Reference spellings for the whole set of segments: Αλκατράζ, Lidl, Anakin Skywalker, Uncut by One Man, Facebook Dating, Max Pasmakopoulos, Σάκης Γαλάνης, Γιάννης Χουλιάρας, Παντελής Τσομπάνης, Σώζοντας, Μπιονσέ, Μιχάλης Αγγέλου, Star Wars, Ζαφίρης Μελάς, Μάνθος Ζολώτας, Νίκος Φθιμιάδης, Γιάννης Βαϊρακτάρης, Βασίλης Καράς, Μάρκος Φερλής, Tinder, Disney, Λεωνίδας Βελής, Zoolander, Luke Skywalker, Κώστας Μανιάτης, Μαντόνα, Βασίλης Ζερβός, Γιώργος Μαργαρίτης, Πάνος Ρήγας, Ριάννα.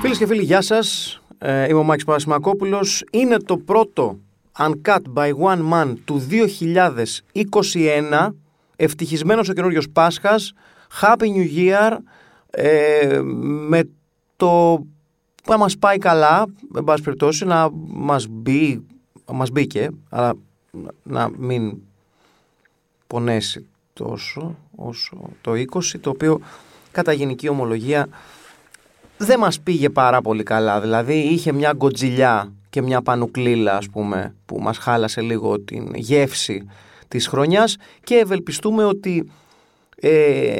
Φίλες και φίλοι, γεια σας. Είμαι ο Max Pasmakopoulos. Είναι το πρώτο Uncut by One Man του 2021. Ευτυχισμένος ο καινούριος Πάσχας. Happy New Year. Με το να μας πάει καλά, εν πάση περιπτώσει, να μας μπει, μας μπήκε, αλλά να μην πονέσει τόσο όσο το 20, το οποίο κατά γενική ομολογία δεν μας πήγε πάρα πολύ καλά. Δηλαδή είχε μια γκοτζιλιά και μια πανουκλίλα, ας πούμε, που μας χάλασε λίγο την γεύση της χρονιάς, και ευελπιστούμε ότι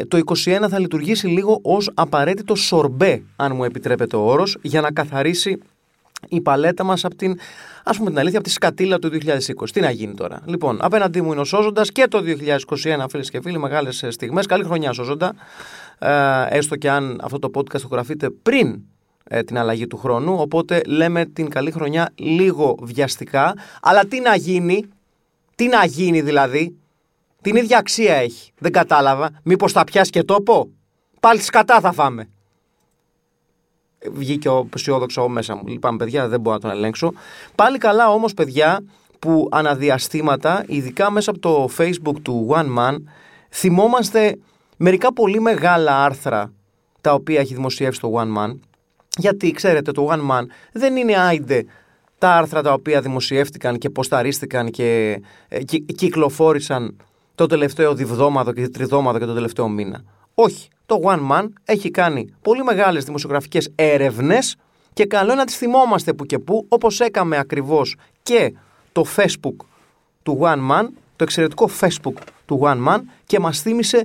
το 2021 θα λειτουργήσει λίγο ως απαραίτητο σορμπέ, αν μου επιτρέπεται ο όρος, για να καθαρίσει η παλέτα μας από την, ας πούμε την αλήθεια, από τη σκατήλα του 2020. Τι να γίνει τώρα. Λοιπόν, απέναντί μου είναι ο Σώζοντας και το 2021, φίλες και φίλοι, μεγάλες στιγμές. Καλή χρονιά, Σώζοντα. Έστω και αν αυτό το podcast το γραφείτε πριν την αλλαγή του χρόνου, οπότε λέμε την καλή χρονιά λίγο βιαστικά, αλλά τι να γίνει, τι να γίνει δηλαδή, την ίδια αξία έχει. Δεν κατάλαβα, μήπως θα πιάσει και τόπο, πάλι σκατά θα φάμε. Βγήκε ο αισιόδοξο μέσα μου, λυπάμαι παιδιά, δεν μπορώ να τον ελέγξω. Πάλι καλά όμως παιδιά που αναδιαστήματα, ειδικά μέσα από το Facebook του One Man, θυμόμαστε μερικά πολύ μεγάλα άρθρα τα οποία έχει δημοσιεύσει το One Man. Γιατί ξέρετε, το One Man δεν είναι άιντε τα άρθρα τα οποία δημοσιεύτηκαν και ποσταρίστηκαν και κυκλοφόρησαν το τελευταίο διβδόμαδο και τριδόμαδο και το τελευταίο μήνα. Όχι. Το One Man έχει κάνει πολύ μεγάλες δημοσιογραφικές έρευνες και καλό είναι να τις θυμόμαστε που και που, όπως έκαμε ακριβώς και το Facebook του One Man, το εξαιρετικό Facebook του One Man, και μας θύμισε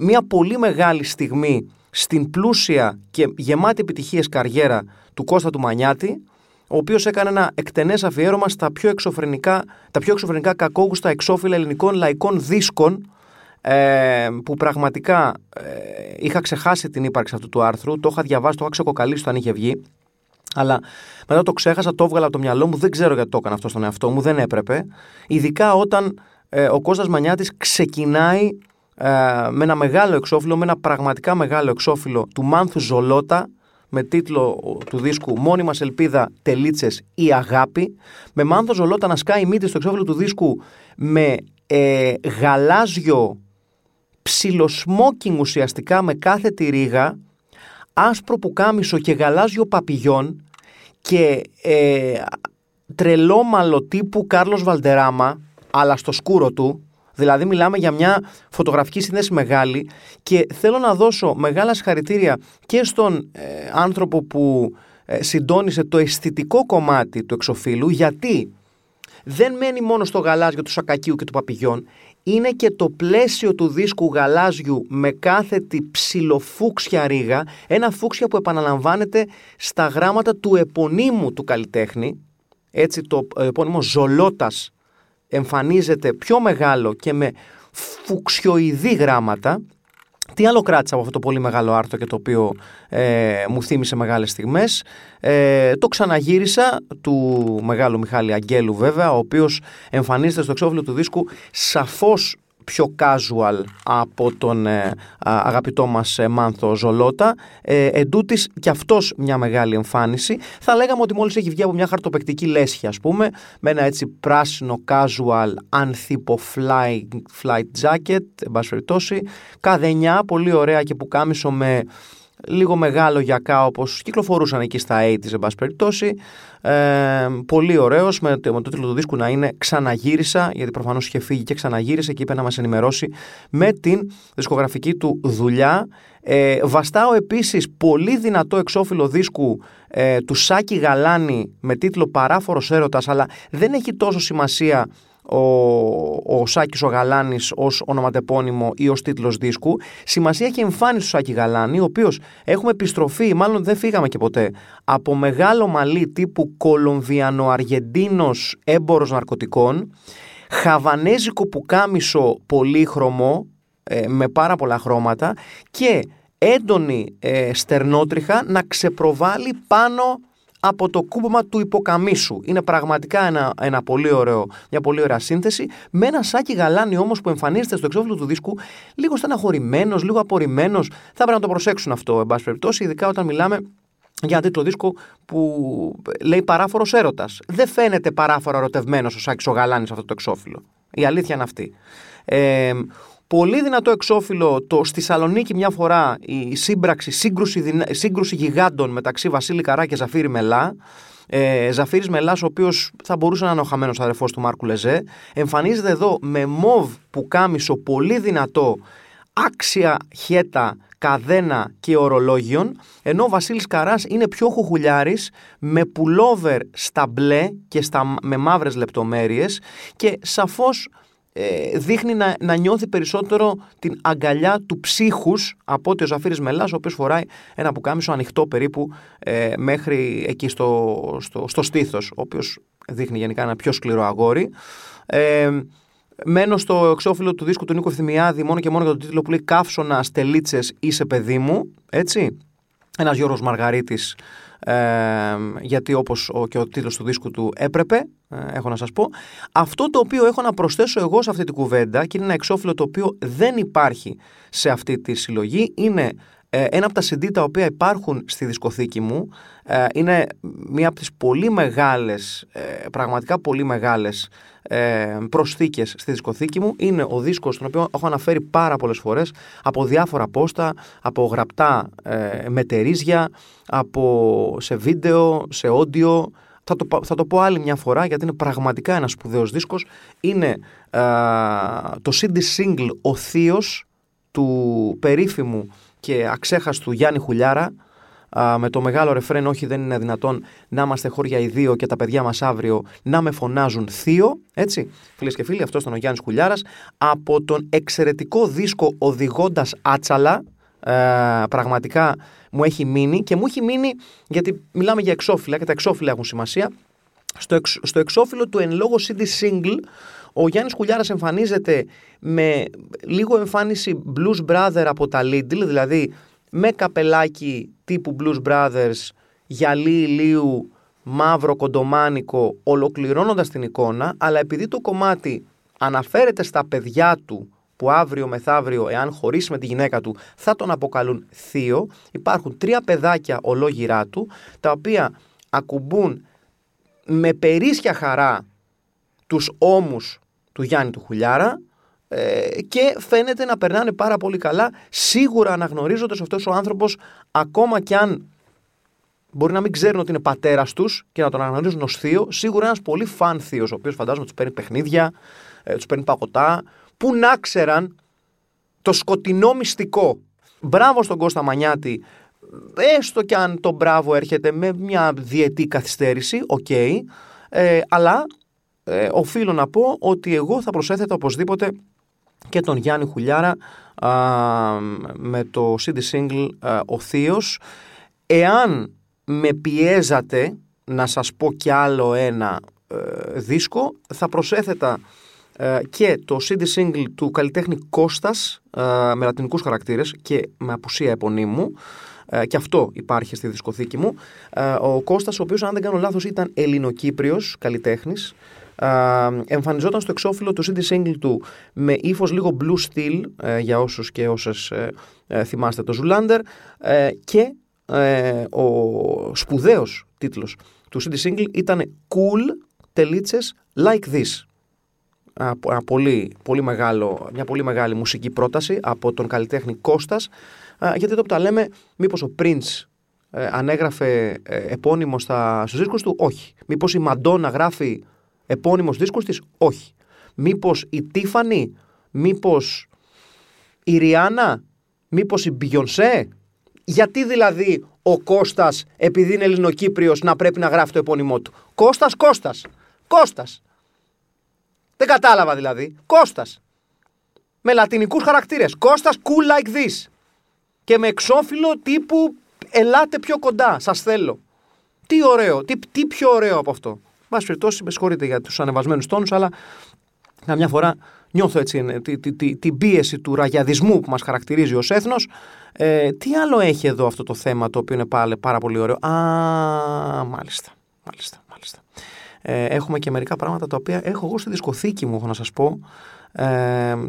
μια πολύ μεγάλη στιγμή στην πλούσια και γεμάτη επιτυχίες καριέρα του Κώστα του Μανιάτη, ο οποίος έκανε ένα εκτενές αφιέρωμα στα πιο εξωφρενικά κακόγουστα εξώφυλλα ελληνικών λαϊκών δίσκων, που πραγματικά είχα ξεχάσει την ύπαρξη αυτού του άρθρου. Το είχα διαβάσει, το είχα ξεκοκαλίσει όταν είχε βγει, αλλά μετά το ξέχασα, το έβγαλα από το μυαλό μου. Δεν ξέρω γιατί το έκανα αυτό στον εαυτό μου, δεν έπρεπε. Ειδικά όταν ο Κώστας Μανιάτης ξεκινάει με ένα μεγάλο εξώφυλλο, με ένα πραγματικά μεγάλο εξώφυλλο του Μάνθου Ζολώτα, με τίτλο του δίσκου «Μόνη μας ελπίδα, τελίτσες ή αγάπη», με Μάνθο Ζολώτα να σκάει μύτη στο εξώφυλλο του δίσκου με γαλάζιο ψιλοσμόκινγκ ουσιαστικά, με κάθε τη ρίγα, άσπρο πουκάμισο και γαλάζιο παπιγιόν και τρελόμαλο τύπου Κάρλος Βαλτεράμα, αλλά στο σκούρο του. Δηλαδή μιλάμε για μια φωτογραφική συνέση μεγάλη, και θέλω να δώσω μεγάλα συγχαρητήρια και στον άνθρωπο που συντόνισε το αισθητικό κομμάτι του εξωφύλλου, γιατί δεν μένει μόνο στο γαλάζιο του σακακίου και του παπιγιόν, είναι και το πλαίσιο του δίσκου γαλάζιου με κάθετη ψιλοφούξια ρίγα, ένα φούξια που επαναλαμβάνεται στα γράμματα του επωνύμου του καλλιτέχνη. Έτσι το επώνυμο Ζολώτας εμφανίζεται πιο μεγάλο και με φουξιοειδή γράμματα. Τι άλλο κράτησα από αυτό το πολύ μεγάλο άρθρο και το οποίο μου θύμισε μεγάλες στιγμές? Το ξαναγύρισα, του μεγάλου Μιχάλη Αγγέλου βέβαια, ο οποίος εμφανίζεται στο εξώφυλλο του δίσκου σαφώς πιο casual από τον αγαπητό μας Μάνθο Ζολώτα. Εντούτοις κι αυτός μια μεγάλη εμφάνιση. Θα λέγαμε ότι μόλις έχει βγει από μια χαρτοπαικτική λέσχη, ας πούμε, με ένα έτσι πράσινο casual ανθίπο flight jacket, εν πάση περιπτώσει, καδενιά πολύ ωραία και πουκάμισο με λίγο μεγάλο γιακά, όπως κυκλοφορούσαν εκεί στα 80's, εν πάση περιπτώσει. Πολύ ωραίος, με το τίτλο του δίσκου να είναι «Ξαναγύρισα», γιατί προφανώς είχε φύγει και ξαναγύρισε και είπε να μας ενημερώσει με την δισκογραφική του δουλειά. Βαστάω επίσης πολύ δυνατό εξώφυλλο δίσκου του Σάκη Γαλάνη με τίτλο «Παράφορος έρωτας», αλλά δεν έχει τόσο σημασία ο Σάκης ο Γαλάνης ως ονοματεπώνυμο ή ως τίτλος δίσκου. Σημασία έχει εμφάνιση του Σάκη Γαλάνη, ο οποίος έχουμε επιστροφή, μάλλον δεν φύγαμε και ποτέ, από μεγάλο μαλλί τύπου Κολομβιανο-Αργεντίνος έμπορος ναρκωτικών, χαβανέζικο πουκάμισο πολύχρωμο, με πάρα πολλά χρώματα και έντονη στερνότριχα να ξεπροβάλλει πάνω από το κούπωμα του υποκαμίσου. Είναι πραγματικά ένα πολύ ωραίο, μια πολύ ωραία σύνθεση, με ένα Σάκη Γαλάνη όμως που εμφανίζεται στο εξώφυλλο του δίσκου λίγο στεναχωρημένος, λίγο απορριμμένος. Θα πρέπει να το προσέξουν αυτό, εν πάση περιπτώσει, ειδικά όταν μιλάμε για ένα τίτλο δίσκο που λέει Παράφορος έρωτας. Δεν φαίνεται παράφορα ερωτευμένος ο Σάκης ο Γαλάνης αυτό το εξώφυλλο. Η αλήθεια είναι αυτή. Πολύ δυνατό εξώφυλλο το στη Θεσσαλονίκη μια φορά η σύγκρουση γιγάντων μεταξύ Βασίλη Καρά και Ζαφίρη Μελά. Ζαφίρης Μελάς, ο οποίος θα μπορούσε να είναι ο χαμένος αδερφός του Μάρκου Λεζέ, εμφανίζεται εδώ με μοβ πουκάμισο πολύ δυνατό, άξια χέτα, καδένα και ορολόγιον, ενώ ο Βασίλης Καράς είναι πιο χουχουλιάρης με πουλόβερ στα μπλε και με μαύρες λεπτομέρειες και σαφώς δείχνει να νιώθει περισσότερο την αγκαλιά του ψύχους από ότι ο Ζαφίρης Μελάς, ο οποίος φοράει ένα πουκάμισο ανοιχτό περίπου μέχρι εκεί στο στήθος, ο οποίος δείχνει γενικά ένα πιο σκληρό αγόρι. Μένω στο εξώφυλλο του δίσκου του Νίκο Φθιμιάδη μόνο και μόνο για τον τίτλο που λέει «Καύσωνα, τελίτσες, είσαι παιδί μου», έτσι. Ένας Γιώργος Μαργαρίτης, γιατί όπως και ο τίτλος του δίσκου του έπρεπε, έχω να σας πω. Αυτό το οποίο έχω να προσθέσω εγώ σε αυτή την κουβέντα και είναι ένα εξώφυλλο το οποίο δεν υπάρχει σε αυτή τη συλλογή, είναι ένα από τα CD τα οποία υπάρχουν στη δισκοθήκη μου, είναι μία από τις πολύ μεγάλες, πραγματικά πολύ μεγάλες προσθήκες στη δισκοθήκη μου. Είναι ο δίσκος τον οποίο έχω αναφέρει πάρα πολλές φορές από διάφορα πόστα, από γραπτά μετερίζια, από σε βίντεο, σε όντιο. Θα το πω άλλη μια φορά γιατί είναι πραγματικά ένας σπουδαίος δίσκος. Είναι το CD single «Ο Θείος» του περίφημου και αξέχαστου Γιάννη Χουλιάρα, με το μεγάλο ρεφρέν «Όχι δεν είναι δυνατόν να είμαστε χώρια οι δύο και τα παιδιά μας αύριο να με φωνάζουν θείο», έτσι. Φίλες και φίλοι, αυτός ήταν ο Γιάννης Χουλιάρας, από τον εξαιρετικό δίσκο «Οδηγώντας άτσαλα». Πραγματικά μου έχει μείνει και μου έχει μείνει γιατί μιλάμε για εξώφυλλα και τα εξώφυλλα έχουν σημασία. Στο εξώφυλλο του εν λόγω CD single, ο Γιάννης Χουλιάρας εμφανίζεται με λίγο εμφάνιση Blues Brother από τα Lidl, δηλαδή με καπελάκι τύπου Blues Brothers, γυαλί ηλίου, μαύρο κοντομάνικο, ολοκληρώνοντας την εικόνα, αλλά επειδή το κομμάτι αναφέρεται στα παιδιά του που αύριο μεθαύριο, εάν χωρίσει με τη γυναίκα του, θα τον αποκαλούν θείο, υπάρχουν τρία παιδάκια ολόγυρά του, τα οποία ακουμπούν με περίσσια χαρά τους ώμους του Γιάννη του Χουλιάρα και φαίνεται να περνάνε πάρα πολύ καλά, σίγουρα αναγνωρίζοντας αυτός ο άνθρωπος, ακόμα κι αν μπορεί να μην ξέρουν ότι είναι πατέρας τους και να τον αναγνωρίζουν ως θείο, σίγουρα ένας πολύ φαν θείος, ο οποίος φαντάζομαι τους παίρνει παιχνίδια, τους παίρνει παγωτά, που να ξέραν το σκοτεινό μυστικό. Μπράβο στον Κώστα Μανιάτη, έστω κι αν το μπράβο έρχεται με μια διετή καθυστέρηση, okay, αλλά οφείλω να πω ότι εγώ θα προσέθετα οπωσδήποτε και τον Γιάννη Χουλιάρα με το CD single «Ο Θείος». Εάν με πιέζατε να σας πω κι άλλο ένα δίσκο, θα προσέθετα και το CD single του καλλιτέχνη Κώστας με λατινικούς χαρακτήρες και με απουσία επωνύμου. Και αυτό υπάρχει στη δισκοθήκη μου. Ο Κώστας, ο οποίος, αν δεν κάνω λάθος, ήταν Ελληνοκύπριος καλλιτέχνης, εμφανιζόταν στο εξώφυλλο του CD single του με ύφος λίγο blue steel, για όσους και όσες θυμάστε το Zoolander, και ο σπουδαίος τίτλος του CD single ήταν «Cool τελίτσες like this». Μια πολύ μεγάλη μουσική πρόταση από τον καλλιτέχνη Κώστας, γιατί εδώ που τα λέμε, μήπως ο Prince ανέγραφε επώνυμο στους δίσκους του? Όχι. Μήπως η Μαντόνα γράφει επώνυμο στους δίσκους της? Όχι. Μήπως η Tiffany? Μήπως η Ριάννα? Μήπως η Μπιονσέ? Γιατί δηλαδή ο Κώστας, επειδή είναι Ελληνοκύπριος, να πρέπει να γράφει το επώνυμό του? Κώστας. Δεν κατάλαβα δηλαδή. Κώστας. Με λατινικούς χαρακτήρες. Κώστας cool like this. Και με εξώφυλλο τύπου «Ελάτε πιο κοντά, σας θέλω». Τι ωραίο, τι πιο ωραίο από αυτό. Βάση περιπτώσει, με συγχωρείτε για τους ανεβασμένους τόνους, αλλά καμιά φορά νιώθω έτσι την πίεση του ραγιαδισμού που μας χαρακτηρίζει ως έθνος. Τι άλλο έχει εδώ αυτό το θέμα το οποίο είναι πάρα πολύ ωραίο? Μάλιστα. Έχουμε και μερικά πράγματα τα οποία έχω εγώ στη δισκοθήκη μου, έχω να σας πω,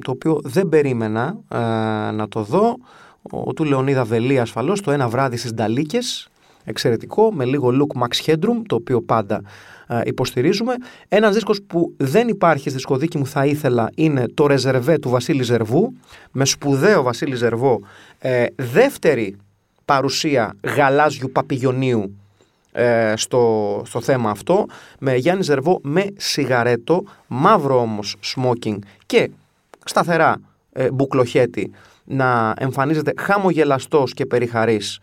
το οποίο δεν περίμενα να το δω. Ο του Λεωνίδα Βελή, ασφαλώς, το Ένα βράδυ στις Νταλίκες, εξαιρετικό, με λίγο look Max Headroom, το οποίο πάντα υποστηρίζουμε. Ένας δίσκος που δεν υπάρχει στη δισκοθήκη μου, θα ήθελα, είναι το Ρεζερβέ του Βασίλη Ζερβού, με σπουδαίο Βασίλη Ζερβό, δεύτερη παρουσία γαλάζιου παπηγιονίου στο θέμα αυτό, με Γιάννη Ζερβό με σιγαρέτο, μαύρο όμως smoking και σταθερά μπουκλοχέτη, να εμφανίζεται χαμογελαστός και περιχαρής,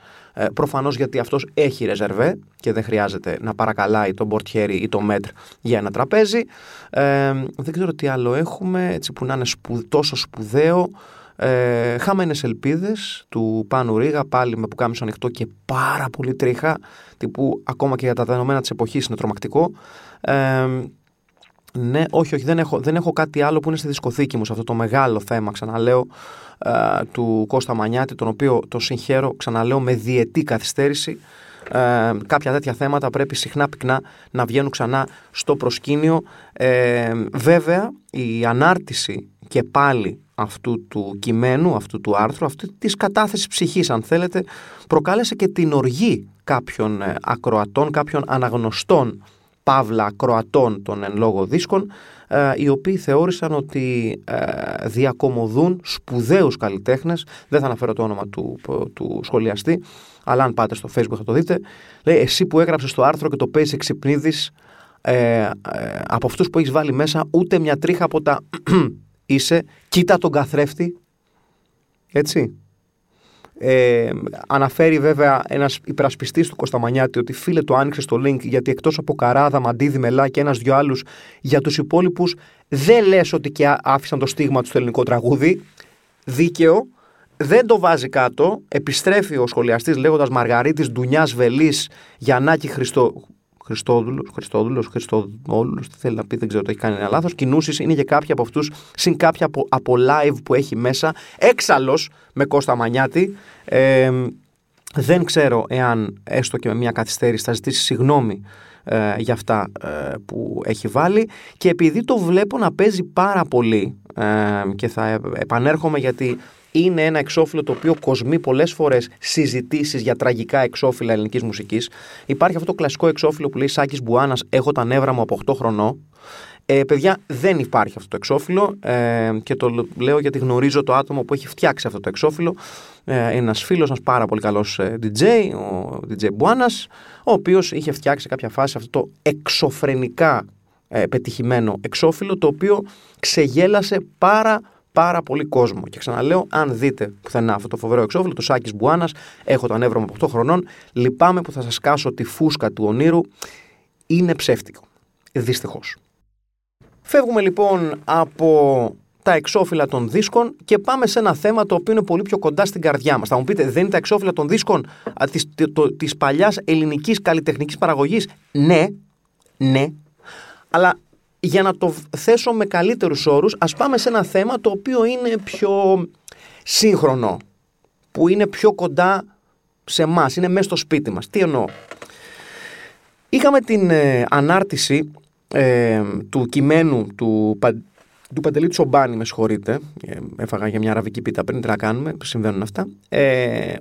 προφανώς γιατί αυτός έχει ρεζερβέ και δεν χρειάζεται να παρακαλάει τον πορτιέρι ή τον μέτρ για ένα τραπέζι. Δεν ξέρω τι άλλο έχουμε έτσι που να είναι τόσο σπουδαίο. Χαμένες ελπίδες του Πάνου Ρήγα, πάλι με πουκάμισο ανοιχτό και πάρα πολύ τρίχα, τύπου ακόμα και για τα δεδομένα της εποχής είναι τρομακτικό. Ναι, όχι, δεν έχω κάτι άλλο που είναι στη δισκοθήκη μου σε αυτό το μεγάλο θέμα, ξαναλέω, του Κώστα Μανιάτη, τον οποίο το συγχαίρω, ξαναλέω, με διετή καθυστέρηση. Κάποια τέτοια θέματα πρέπει συχνά πυκνά να βγαίνουν ξανά στο προσκήνιο. Βέβαια, η ανάρτηση και πάλι αυτού του κειμένου, αυτού του άρθρου, αυτή της κατάθεσης ψυχής, αν θέλετε, προκάλεσε και την οργή κάποιων ακροατών, κάποιων αναγνωστών παύλα ακροατών των εν λόγω δίσκων, οι οποίοι θεώρησαν ότι διακομωδούν σπουδαίους καλλιτέχνες. Δεν θα αναφέρω το όνομα του σχολιαστή, αλλά αν πάτε στο Facebook θα το δείτε. Λέει, εσύ που έγραψες το άρθρο και το παίζεις εξυπνίδης, από αυτούς που έχεις βάλει μέσα ούτε μια τρίχα από τα είσαι, κοίτα τον καθρέφτη, έτσι. Αναφέρει βέβαια ένας υπερασπιστής του Κώστα Μανιάτη ότι, φίλε, το άνοιξε το link γιατί εκτός από Καράδα, Μαντίδη, Μελά και ένας-δυο άλλους, για τους υπόλοιπους δεν λες ότι και άφησαν το στίγμα του στο ελληνικό τραγούδι. Δίκαιο, δεν το βάζει κάτω. Επιστρέφει ο σχολιαστής λέγοντας Μαργαρίτης, Ντουνιάς, Βελής, Γιαννάκη, Χριστόδουλος, τι θέλει να πει, δεν ξέρω, το έχει κάνει ένα λάθος. Κινούσεις είναι και κάποιοι από αυτούς, συν κάποια από live που έχει μέσα. Έξαλλος με Κώστα Μανιάτη. Δεν ξέρω εάν έστω και με μια καθυστέρηση θα ζητήσει συγγνώμη για αυτά που έχει βάλει. Και επειδή το βλέπω να παίζει πάρα πολύ, και θα επανέρχομαι γιατί είναι ένα εξώφυλλο το οποίο κοσμεί πολλές φορές συζητήσεις για τραγικά εξώφυλλα ελληνικής μουσικής. Υπάρχει αυτό το κλασικό εξώφυλλο που λέει Σάκης Μπουάνας, έχω τα νεύρα μου από 8 χρονών. Παιδιά, δεν υπάρχει αυτό το εξώφυλλο, και το λέω γιατί γνωρίζω το άτομο που έχει φτιάξει αυτό το εξώφυλλο. Ένας φίλος, ένας πάρα πολύ καλός DJ, ο DJ Μπουάνας, ο οποίος είχε φτιάξει σε κάποια φάση αυτό το εξωφρενικά πετυχημένο εξώφυλλο, το οποίο ξεγέλασε πάρα πολύ κόσμο. Και ξαναλέω, αν δείτε πουθενά αυτό το φοβερό εξώφυλλο, το Σάκης Μπουάνας, έχω τα νεύρα μου από 8 χρονών, λυπάμαι που θα σας κάσω τη φούσκα του ονείρου, είναι ψεύτικο. Δυστυχώς. Φεύγουμε λοιπόν από τα εξώφυλλα των δίσκων και πάμε σε ένα θέμα το οποίο είναι πολύ πιο κοντά στην καρδιά μας. Θα μου πείτε, δεν είναι τα εξώφυλλα των δίσκων της παλιάς ελληνικής καλλιτεχνικής παραγωγής? Ναι. Αλλά για να το θέσω με καλύτερους όρους, ας πάμε σε ένα θέμα το οποίο είναι πιο σύγχρονο, που είναι πιο κοντά σε μας, είναι μέσα στο σπίτι μας. Τι εννοώ? Είχαμε την ανάρτηση του κειμένου του Παντελή Τσομπάνη, με συγχωρείτε, έφαγα για μια αραβική πίτα πριν, τι να κάνουμε, συμβαίνουν αυτά,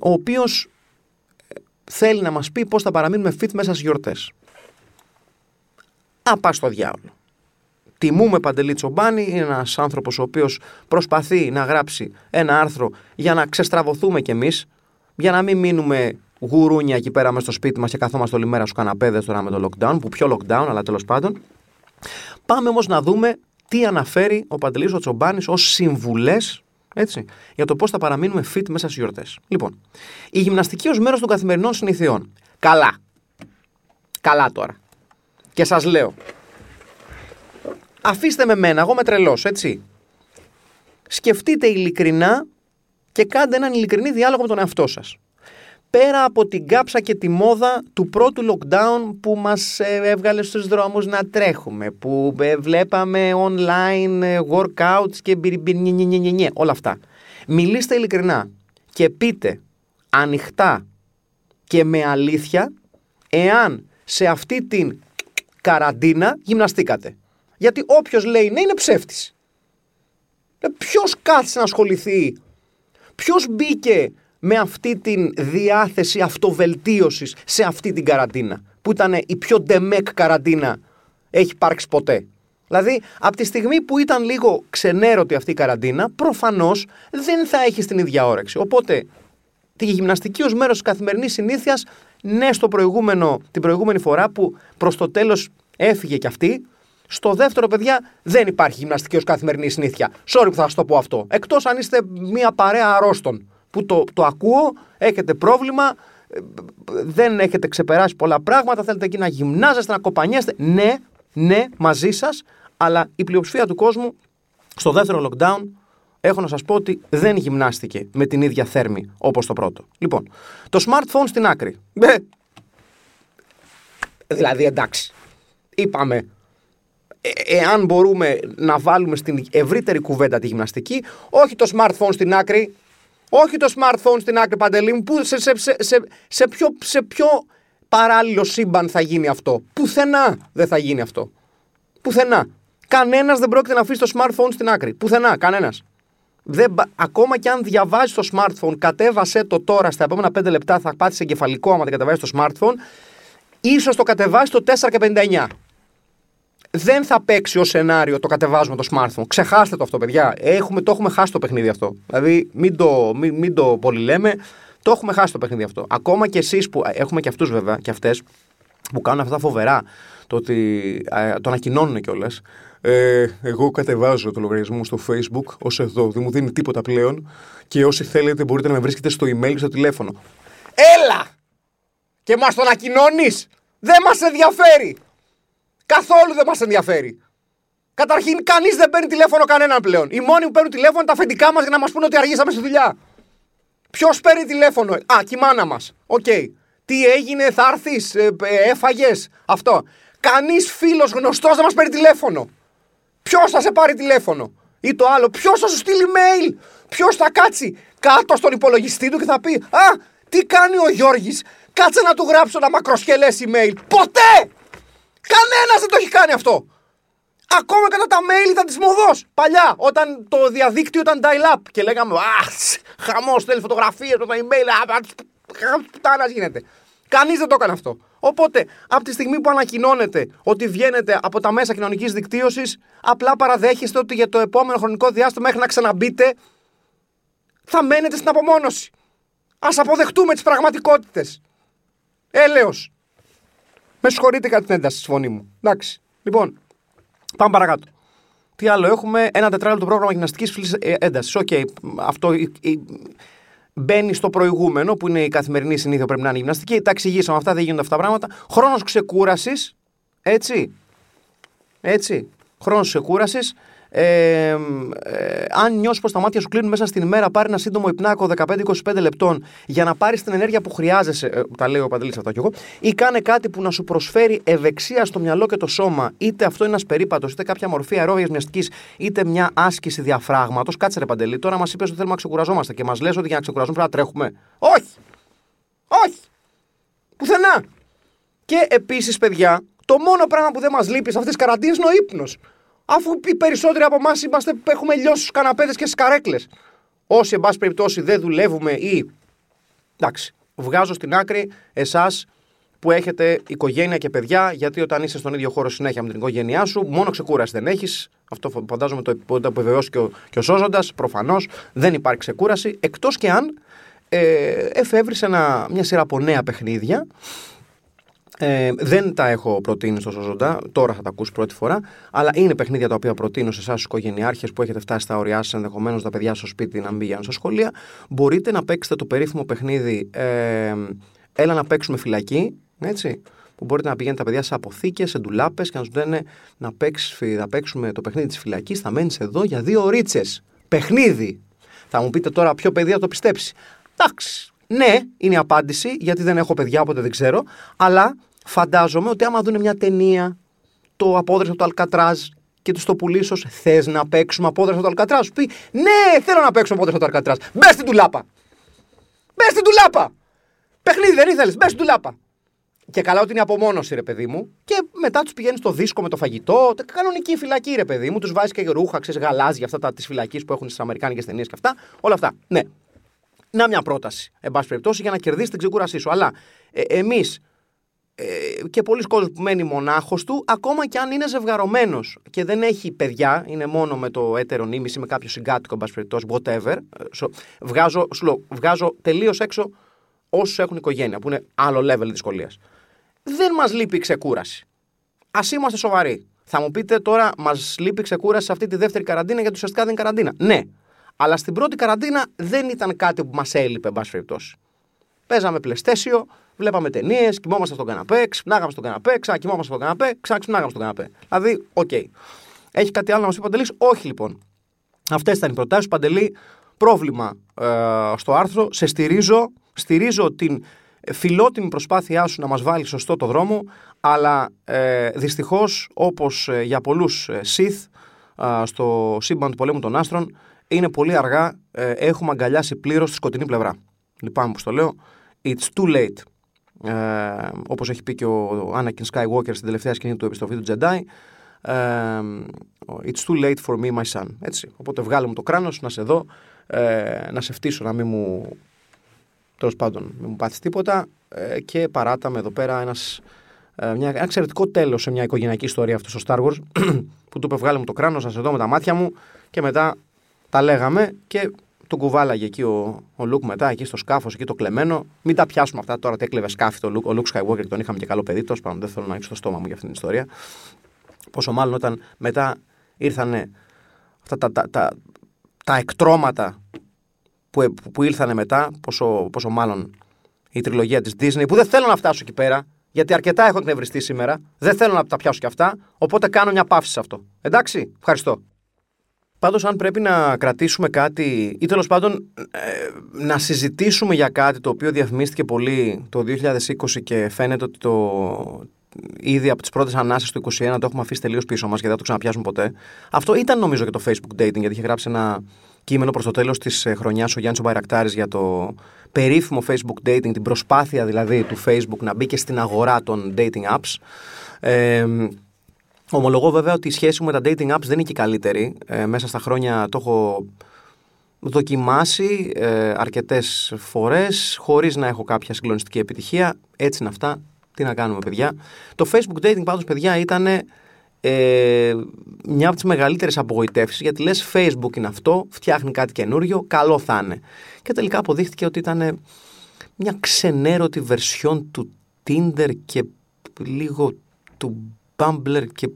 ο οποίος θέλει να μας πει πώς θα παραμείνουμε fit μέσα στις γιορτές. Α, πας στο διάολο. Τιμούμε Παντελή Τσομπάνη, είναι ένας άνθρωπος ο οποίος προσπαθεί να γράψει ένα άρθρο για να ξεστραβωθούμε κι εμείς, για να μην μείνουμε γουρούνια εκεί πέρα μες στο σπίτι μας και καθόμαστε όλη μέρα στους καναπέδες τώρα με το lockdown, που πιο lockdown, αλλά τέλος πάντων. Πάμε όμως να δούμε τι αναφέρει ο Παντελής ο Τσομπάνης ως συμβουλές, έτσι, για το πώς θα παραμείνουμε fit μέσα στις γιορτές. Λοιπόν, η γυμναστική ως μέρος των καθημερινών συνηθιών. Καλά τώρα. Και σας λέω, αφήστε με μένα, εγώ με τρελός, έτσι. Σκεφτείτε ειλικρινά και κάντε έναν ειλικρινή διάλογο με τον εαυτό σας. πέρα από την κάψα και τη μόδα του πρώτου lockdown που μας έβγαλε στους δρόμους να τρέχουμε, που βλέπαμε online workouts και όλα αυτά. Μιλήστε ειλικρινά και πείτε ανοιχτά και με αλήθεια εάν σε αυτή την καραντίνα γυμναστήκατε. Γιατί όποιος λέει ναι είναι ψεύτης. Ποιος κάθισε να ασχοληθεί, ποιος μπήκε με αυτή την διάθεση αυτοβελτίωσης σε αυτή την καραντίνα, που ήταν η πιο ντεμεκ καραντίνα έχει υπάρξει ποτέ. Δηλαδή, από τη στιγμή που ήταν λίγο ξενέρωτη αυτή η καραντίνα, προφανώς δεν θα έχεις την ίδια όρεξη. Οπότε, τη γυμναστική ως μέρος της καθημερινής συνήθειας, ναι, την προηγούμενη φορά που προς το τέλος έφυγε κι αυτή, στο δεύτερο, παιδιά, δεν υπάρχει γυμναστική ως καθημερινή συνήθεια. Sorry που θα σας το πω αυτό. Εκτός αν είστε μια παρέα αρρώστων. Που το ακούω, έχετε πρόβλημα, δεν έχετε ξεπεράσει πολλά πράγματα, θέλετε εκεί να γυμνάζεστε, να κοπανιέστε. Ναι, ναι, μαζί σας, αλλά η πλειοψηφία του κόσμου στο δεύτερο lockdown, έχω να σας πω ότι δεν γυμνάστηκε με την ίδια θέρμη όπως το πρώτο. Λοιπόν, το smartphone στην άκρη. Δηλαδή, εντάξει, είπαμε, εάν μπορούμε να βάλουμε στην ευρύτερη κουβέντα τη γυμναστική, όχι το smartphone στην άκρη. Όχι το smartphone στην άκρη, Παντελή μου, που σε ποιο παράλληλο σύμπαν θα γίνει αυτό. Πουθενά δεν θα γίνει αυτό. Πουθενά. Κανένας δεν πρόκειται να αφήσει το smartphone στην άκρη. Πουθενά, κανένας. Ακόμα και αν διαβάζεις το smartphone, κατέβασε το τώρα, στα επόμενα 5 λεπτά θα πάθεις εγκεφαλικό άμα δεν κατεβάζεις το smartphone, ίσως το κατεβάσεις το 4:59. Δεν θα παίξει ως σενάριο το κατεβάζουμε το smartphone. Ξεχάστε το αυτό, παιδιά. Το έχουμε χάσει το παιχνίδι αυτό. Δηλαδή, μην το πολυλέμε. Το έχουμε χάσει το παιχνίδι αυτό. Ακόμα και εσείς που. Έχουμε και αυτούς βέβαια, και αυτές που κάνουν αυτά φοβερά. Το ότι. Το ανακοινώνουν κιόλας. Εγώ κατεβάζω το λογαριασμό μου στο Facebook ως εδώ. Δεν μου δίνει τίποτα πλέον. Και όσοι θέλετε μπορείτε να με βρίσκετε στο email και στο τηλέφωνο. Έλα! Και μας το ανακοινώνεις! Δεν μας ενδιαφέρει! Καθόλου δεν μας ενδιαφέρει. Καταρχήν, κανείς δεν παίρνει τηλέφωνο κανέναν πλέον. Οι μόνοι που παίρνουν τηλέφωνο είναι τα αφεντικά μας για να μας πούνε ότι αργήσαμε στη δουλειά. Ποιος παίρνει τηλέφωνο? Α, και η μάνα μας. Οκ. Τι έγινε, θα έρθεις, έφαγες. Αυτό. Κανείς φίλος γνωστός δεν μας παίρνει τηλέφωνο. Ποιος θα σε πάρει τηλέφωνο? Ή το άλλο, ποιος θα σου στείλει mail? Ποιος θα κάτσει κάτω στον υπολογιστή του και θα πει α, τι κάνει ο Γιώργης? Κάτσε να του γράψω ένα μακροσκελές email. Ποτέ! Κανένας δεν το έχει κάνει αυτό. Ακόμα και όταν τα mail ήταν της μοδός. Παλιά, όταν το διαδίκτυο ήταν dial-up και λέγαμε αχ, χαμός, θέλει φωτογραφίες με τα email. Πουτάνας γίνεται. Κανείς δεν το έκανε αυτό. Οπότε, από τη στιγμή που ανακοινώνετε ότι βγαίνετε από τα μέσα κοινωνικής δικτύωσης, απλά παραδέχεστε ότι για το επόμενο χρονικό διάστημα μέχρι να ξαναμπείτε, θα μένετε στην απομόνωση. Ας αποδεχτούμε τις πραγματικότητες. Έλεος. Με συγχωρείτε κατά την ένταση στη φωνή μου. Εντάξει. Λοιπόν, πάμε παρακάτω. Τι άλλο έχουμε? Ένα τετράλεπτο πρόγραμμα γυμναστικής υψηλής έντασης. Οκ, αυτό μπαίνει στο προηγούμενο που είναι η καθημερινή συνήθεια που πρέπει να είναι η γυμναστική. Τα εξηγήσαμε αυτά, δεν γίνονται αυτά τα πράγματα. Χρόνος ξεκούρασης. Έτσι. Χρόνος ξεκούρασης. Αν νιώσεις πως τα μάτια σου κλείνουν μέσα στην ημέρα, πάρε ένα σύντομο υπνάκο 15-25 λεπτών για να πάρεις την ενέργεια που χρειάζεσαι. Τα λέει ο Παντελής αυτά κι εγώ. Ή κάνε κάτι που να σου προσφέρει ευεξία στο μυαλό και το σώμα. Είτε αυτό είναι ένας περίπατος, είτε κάποια μορφή αερόβιας μυαστικής, είτε μια άσκηση διαφράγματος. Κάτσε ρε Παντελή, τώρα μας είπες ότι θέλουμε να ξεκουραζόμαστε και μας λες ότι για να ξεκουραζούμε πρέπει να τρέχουμε. Όχι! Όχι! Πουθενά! Και επίσης, παιδιά, το μόνο πράγμα που δεν μας λείπει σε αυτές τις καραντίνες είναι ο ύπνος. Αφού οι περισσότεροι από εμάς έχουμε λιώσει στους καναπέδες και στις καρέκλες. Όσοι, εν πάση περιπτώσει, δεν δουλεύουμε ή. Εντάξει, βγάζω στην άκρη εσάς που έχετε οικογένεια και παιδιά, γιατί όταν είσαι στον ίδιο χώρο συνέχεια με την οικογένειά σου, μόνο ξεκούραση δεν έχεις. Αυτό φαντάζομαι το επιβεβαιώσει και ο Σώζοντας. Προφανώς δεν υπάρχει ξεκούραση. Εκτός και αν εφεύρεις μια σειρά από νέα παιχνίδια. Δεν τα έχω προτείνει στο Σώζοντα, τώρα θα τα ακούσει πρώτη φορά, αλλά είναι παιχνίδια τα οποία προτείνω σε εσάς τους οικογενειάρχες που έχετε φτάσει στα ωριά σας, ενδεχομένως τα παιδιά στο σπίτι να μην πηγαίνουν στα σχολεία. Μπορείτε να παίξετε το περίφημο παιχνίδι «Έλα να παίξουμε φυλακή», έτσι, που μπορείτε να πηγαίνετε τα παιδιά σε αποθήκες, σε ντουλάπες και να σου λένε να παίξουμε το παιχνίδι της φυλακής, θα μένεις εδώ για 2 ωρίτσες. Παιχνίδι! Θα μου πείτε τώρα ποιο παιδί θα το πιστέψει. Εντάξει. Ναι, είναι η απάντηση, γιατί δεν έχω παιδιά, οπότε δεν ξέρω. Αλλά φαντάζομαι ότι άμα δουν μια ταινία, το απόδρεσμα του Αλκατράζ, και του το πουλήσω, θες να παίξουμε απόδρεσμα του Αλκατράζ, σου πει ναι, θέλω να παίξουμε απόδρεσμα του Αλκατράζ. Μπε στην τουλάπα! Μπε στην τουλάπα! Παιχνίδι δεν ήθελες, μπε στην τουλάπα! Και καλά ότι είναι απομόνωση, ρε παιδί μου. Και μετά τους πηγαίνεις στο δίσκο με το φαγητό. Κανονική φυλακή, ρε παιδί μου. Τους βάζεις και ρούχα, ξέρεις, γαλάζια αυτά της φυλακής που έχουν στις αμερικάνικες ταινίες και αυτά. Όλα αυτά. Ναι. Να μια πρόταση, εν πάση περιπτώσει, για να κερδίσεις την ξεκούρασή σου. Αλλά εμείς και πολλοί κόσμοι που μένει μονάχος του, ακόμα και αν είναι ζευγαρωμένος και δεν έχει παιδιά, είναι μόνο με το έτερο νήμιση, με κάποιο συγκάτοικο, εν πάση περιπτώσει, whatever. Βγάζω τελείως έξω όσους έχουν οικογένεια, που είναι άλλο level δυσκολίας. Δεν μας λείπει η ξεκούραση. Ας είμαστε σοβαροί. Θα μου πείτε τώρα, μας λείπει η ξεκούραση σε αυτή τη δεύτερη καραντίνα, γιατί ουσιαστικά δεν είναι καραντίνα. Ναι, αλλά στην πρώτη καραντίνα δεν ήταν κάτι που μας έλειπε, εν πάση περιπτώσει. Παίζαμε PlayStation, βλέπαμε ταινίες, κοιμόμαστε στον καναπέ, ξυπνάγαμε στον καναπέ, ξανακοιμόμαστε στον καναπέ, ξαναξυπνάγαμε στον καναπέ. Δηλαδή, οκ. Okay. Έχει κάτι άλλο να μας πει, Παντελής? Όχι, λοιπόν. Αυτές ήταν οι προτάσεις. Παντελή, πρόβλημα στο άρθρο. Σε στηρίζω. Στηρίζω την φιλότιμη προσπάθειά σου να μας βάλει σωστό το δρόμο, αλλά δυστυχώς, όπως για πολλούς Sith στο σύμπαν του πολέμου των άστρων, είναι πολύ αργά, έχουμε αγκαλιάσει πλήρως τη σκοτεινή πλευρά. Λυπάμαι που στο λέω, it's too late. Όπως έχει πει και ο Anakin Skywalker στην τελευταία σκηνή του Επιστροφή του Jedi, it's too late for me, my son. Έτσι. Οπότε βγάλε μου το κράνος, να σε δω, να σε φτύσω, να μην μου... Τέλος πάντων, μην μου πάθεις τίποτα, και παράταμε εδώ πέρα ένα εξαιρετικό τέλος σε μια οικογενειακή ιστορία αυτό στο Star Wars, που του είπε βγάλε μου το κράνος, να σε δω με τα μάτια μου, και μετά τα λέγαμε και τον κουβάλαγε εκεί ο Λουκ μετά, εκεί στο σκάφος, εκεί το κλεμμένο. Μην τα πιάσουμε αυτά τώρα, τι έκλεβε σκάφη ο Λουκ Skywalker, τον είχαμε και καλό παιδί, τέλος πάντων, δεν θέλω να ανοίξω το στόμα μου για αυτήν την ιστορία. Πόσο μάλλον όταν μετά ήρθανε αυτά τα εκτρώματα που ήλθανε μετά, πόσο μάλλον η τριλογία της Disney, που δεν θέλω να φτάσω εκεί πέρα, γιατί αρκετά έχω εκνευριστεί σήμερα, δεν θέλω να τα πιάσω κι αυτά, οπότε κάνω μια παύση σε αυτό. Εντάξει, ευχαριστώ. Πάντως, αν πρέπει να κρατήσουμε κάτι ή τέλος πάντων να συζητήσουμε για κάτι το οποίο διαφημίστηκε πολύ το 2020 και φαίνεται ότι ήδη από τις πρώτες ανάσες του 2021 το έχουμε αφήσει τελείως πίσω μας και δεν θα το ξαναπιάσουμε ποτέ. Αυτό ήταν, νομίζω, και το Facebook Dating, γιατί είχε γράψει ένα κείμενο προς το τέλος της χρονιάς ο Γιάννης Βαϊρακτάρης για το περίφημο Facebook Dating, την προσπάθεια δηλαδή του Facebook να μπει και στην αγορά των dating apps. Ομολογώ βέβαια ότι η σχέση μου με τα dating apps δεν είναι και καλύτερη. Μέσα στα χρόνια το έχω δοκιμάσει αρκετές φορές, χωρίς να έχω κάποια συγκλονιστική επιτυχία. Έτσι είναι αυτά. Τι να κάνουμε, παιδιά. Το Facebook Dating πάντως, παιδιά, ήταν μια από τις μεγαλύτερες απογοητεύσεις, γιατί λες Facebook είναι αυτό, φτιάχνει κάτι καινούριο, καλό θα είναι. Και τελικά αποδείχθηκε ότι ήταν μια ξενέρωτη βερσιόν του Tinder και λίγο του Bumble και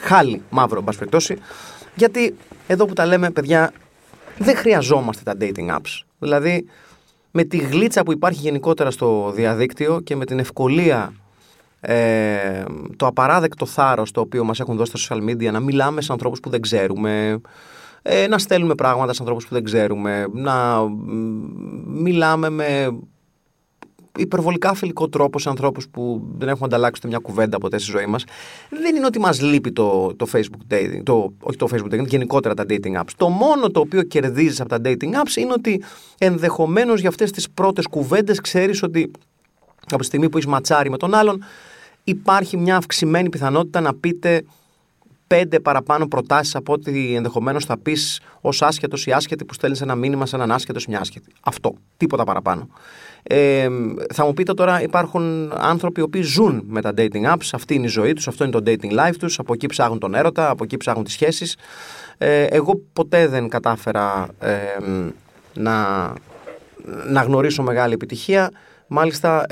χάλι μαύρο, εν πάση περιπτώσει. Γιατί εδώ που τα λέμε, παιδιά, δεν χρειαζόμαστε τα dating apps. Δηλαδή, με τη γλίτσα που υπάρχει γενικότερα στο διαδίκτυο και με την ευκολία, το απαράδεκτο θάρρος το οποίο μας έχουν δώσει τα social media, να μιλάμε σε ανθρώπους που δεν ξέρουμε, να στέλνουμε πράγματα σε ανθρώπους που δεν ξέρουμε, να μιλάμε με υπερβολικά φιλικό τρόπο σε ανθρώπους που δεν έχουμε ανταλλάξει μια κουβέντα ποτέ στη ζωή μας. Δεν είναι ότι μας λείπει το Facebook dating, όχι το Facebook dating, γενικότερα τα dating apps. Το μόνο το οποίο κερδίζεις από τα dating apps είναι ότι ενδεχομένως για αυτές τις πρώτες κουβέντες ξέρεις ότι από τη στιγμή που έχεις ματσάρει με τον άλλον, υπάρχει μια αυξημένη πιθανότητα να πείτε 5 παραπάνω προτάσεις από ό,τι ενδεχομένως θα πεις ως άσχετος ή άσχετη που στέλνεις ένα μήνυμα σε έναν άσχετο ή μια άσχετη. Αυτό. Τίποτα παραπάνω. Θα μου πείτε τώρα, υπάρχουν άνθρωποι οι οποίοι ζουν με τα dating apps, αυτή είναι η ζωή τους, αυτό είναι το dating life τους, από εκεί ψάχνουν τον έρωτα, από εκεί ψάχνουν τις σχέσεις. Εγώ ποτέ δεν κατάφερα να γνωρίσω μεγάλη επιτυχία. Μάλιστα,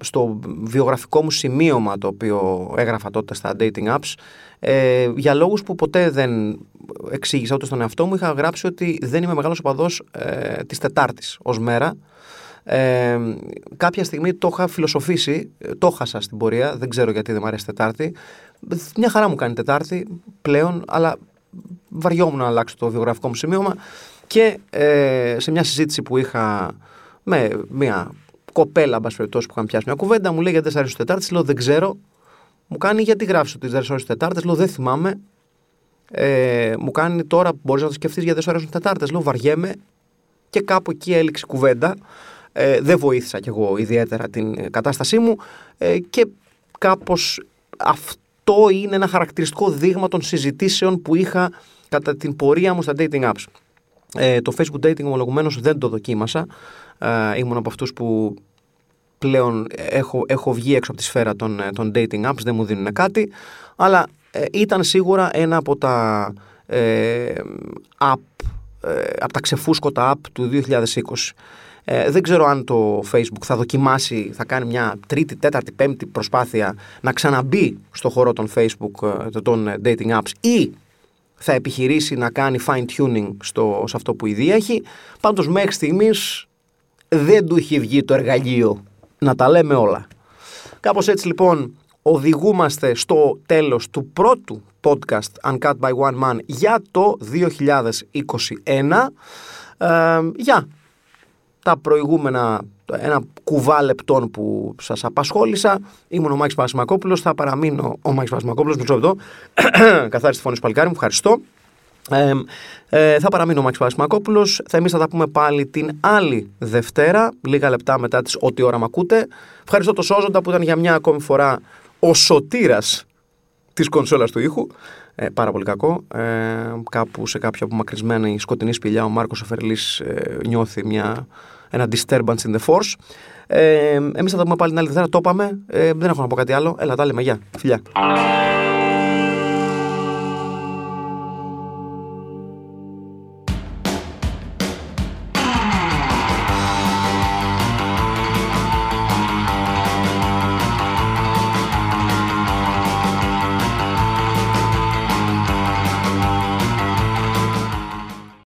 στο βιογραφικό μου σημείωμα το οποίο έγραφα τότε στα dating apps, για λόγους που ποτέ δεν εξήγησα ούτε στον εαυτό μου, είχα γράψει ότι δεν είμαι μεγάλος οπαδός της Τετάρτης ως μέρα. Κάποια στιγμή το είχα φιλοσοφήσει, το χάσα στην πορεία, δεν ξέρω γιατί δεν μου αρέσει Τετάρτη. Μια χαρά μου κάνει Τετάρτη πλέον, αλλά βαριόμουν να αλλάξω το βιογραφικό μου σημείωμα. Και σε μια συζήτηση που είχα με μια κοπέλα, μπας περιπτώσει, που είχαν πιάσει μια κουβέντα, μου λέει γιατί δεν σ' Τετάρτες, λέω δεν ξέρω. Μου κάνει γιατί γράφεις ότι δεν σ' Τετάρτες, λέω δεν θυμάμαι. Μου κάνει τώρα που μπορείς να το σκεφτείς γιατί δεν σου αρέσουν Τετάρτες, λέω βαριέμαι. Και κάπου εκεί έληξε κουβέντα. Δεν βοήθησα κι εγώ ιδιαίτερα την κατάστασή μου και κάπως αυτό είναι ένα χαρακτηριστικό δείγμα των συζητήσεων που είχα κατά την πορεία μου στα dating apps. Το Facebook dating ομολογουμένως δεν το δοκίμασα. Ήμουν από αυτούς που πλέον έχω βγει έξω από τη σφαίρα των dating apps, δεν μου δίνουν κάτι, αλλά ήταν σίγουρα ένα από τα app, από τα ξεφούσκωτα app του 2020. Δεν ξέρω αν το Facebook θα δοκιμάσει, θα κάνει μια τρίτη, τέταρτη, πέμπτη προσπάθεια να ξαναμπεί στο χώρο των Facebook, των dating apps, ή θα επιχειρήσει να κάνει fine tuning σε αυτό που ήδη έχει. Πάντως μέχρι στιγμής δεν του έχει βγει το εργαλείο να τα λέμε όλα. Κάπως έτσι λοιπόν οδηγούμαστε στο τέλος του πρώτου podcast Uncut by One Man για το 2021. Για τα προηγούμενα ένα κουβά λεπτών που σας απασχόλησα. Ήμουν ο Max Pasmakopoulos, θα παραμείνω ο Max Pasmakopoulos, μισό λεπτό, καθάρισε τη φωνή σου παλικάρι μου, ευχαριστώ. Θα παραμείνω ο Max Pasmakopoulos, εμείς θα τα πούμε πάλι την άλλη Δευτέρα, λίγα λεπτά μετά τις ό,τι ώρα μ' ακούτε. Ευχαριστώ το Σώζοντα που ήταν για μια ακόμη φορά ο σωτήρας της κονσόλας του ήχου. Πάρα πολύ κακό. Κάπου σε κάποια απομακρυσμένη σκοτεινή σπηλιά ο Μάρκος Φερλής νιώθει ένα disturbance in the force. Εμείς θα τα πούμε πάλι την άλλη Δευτέρα. Το είπαμε. Δεν έχω να πω κάτι άλλο. Έλα, τα λέμε. Γεια. Φιλιά.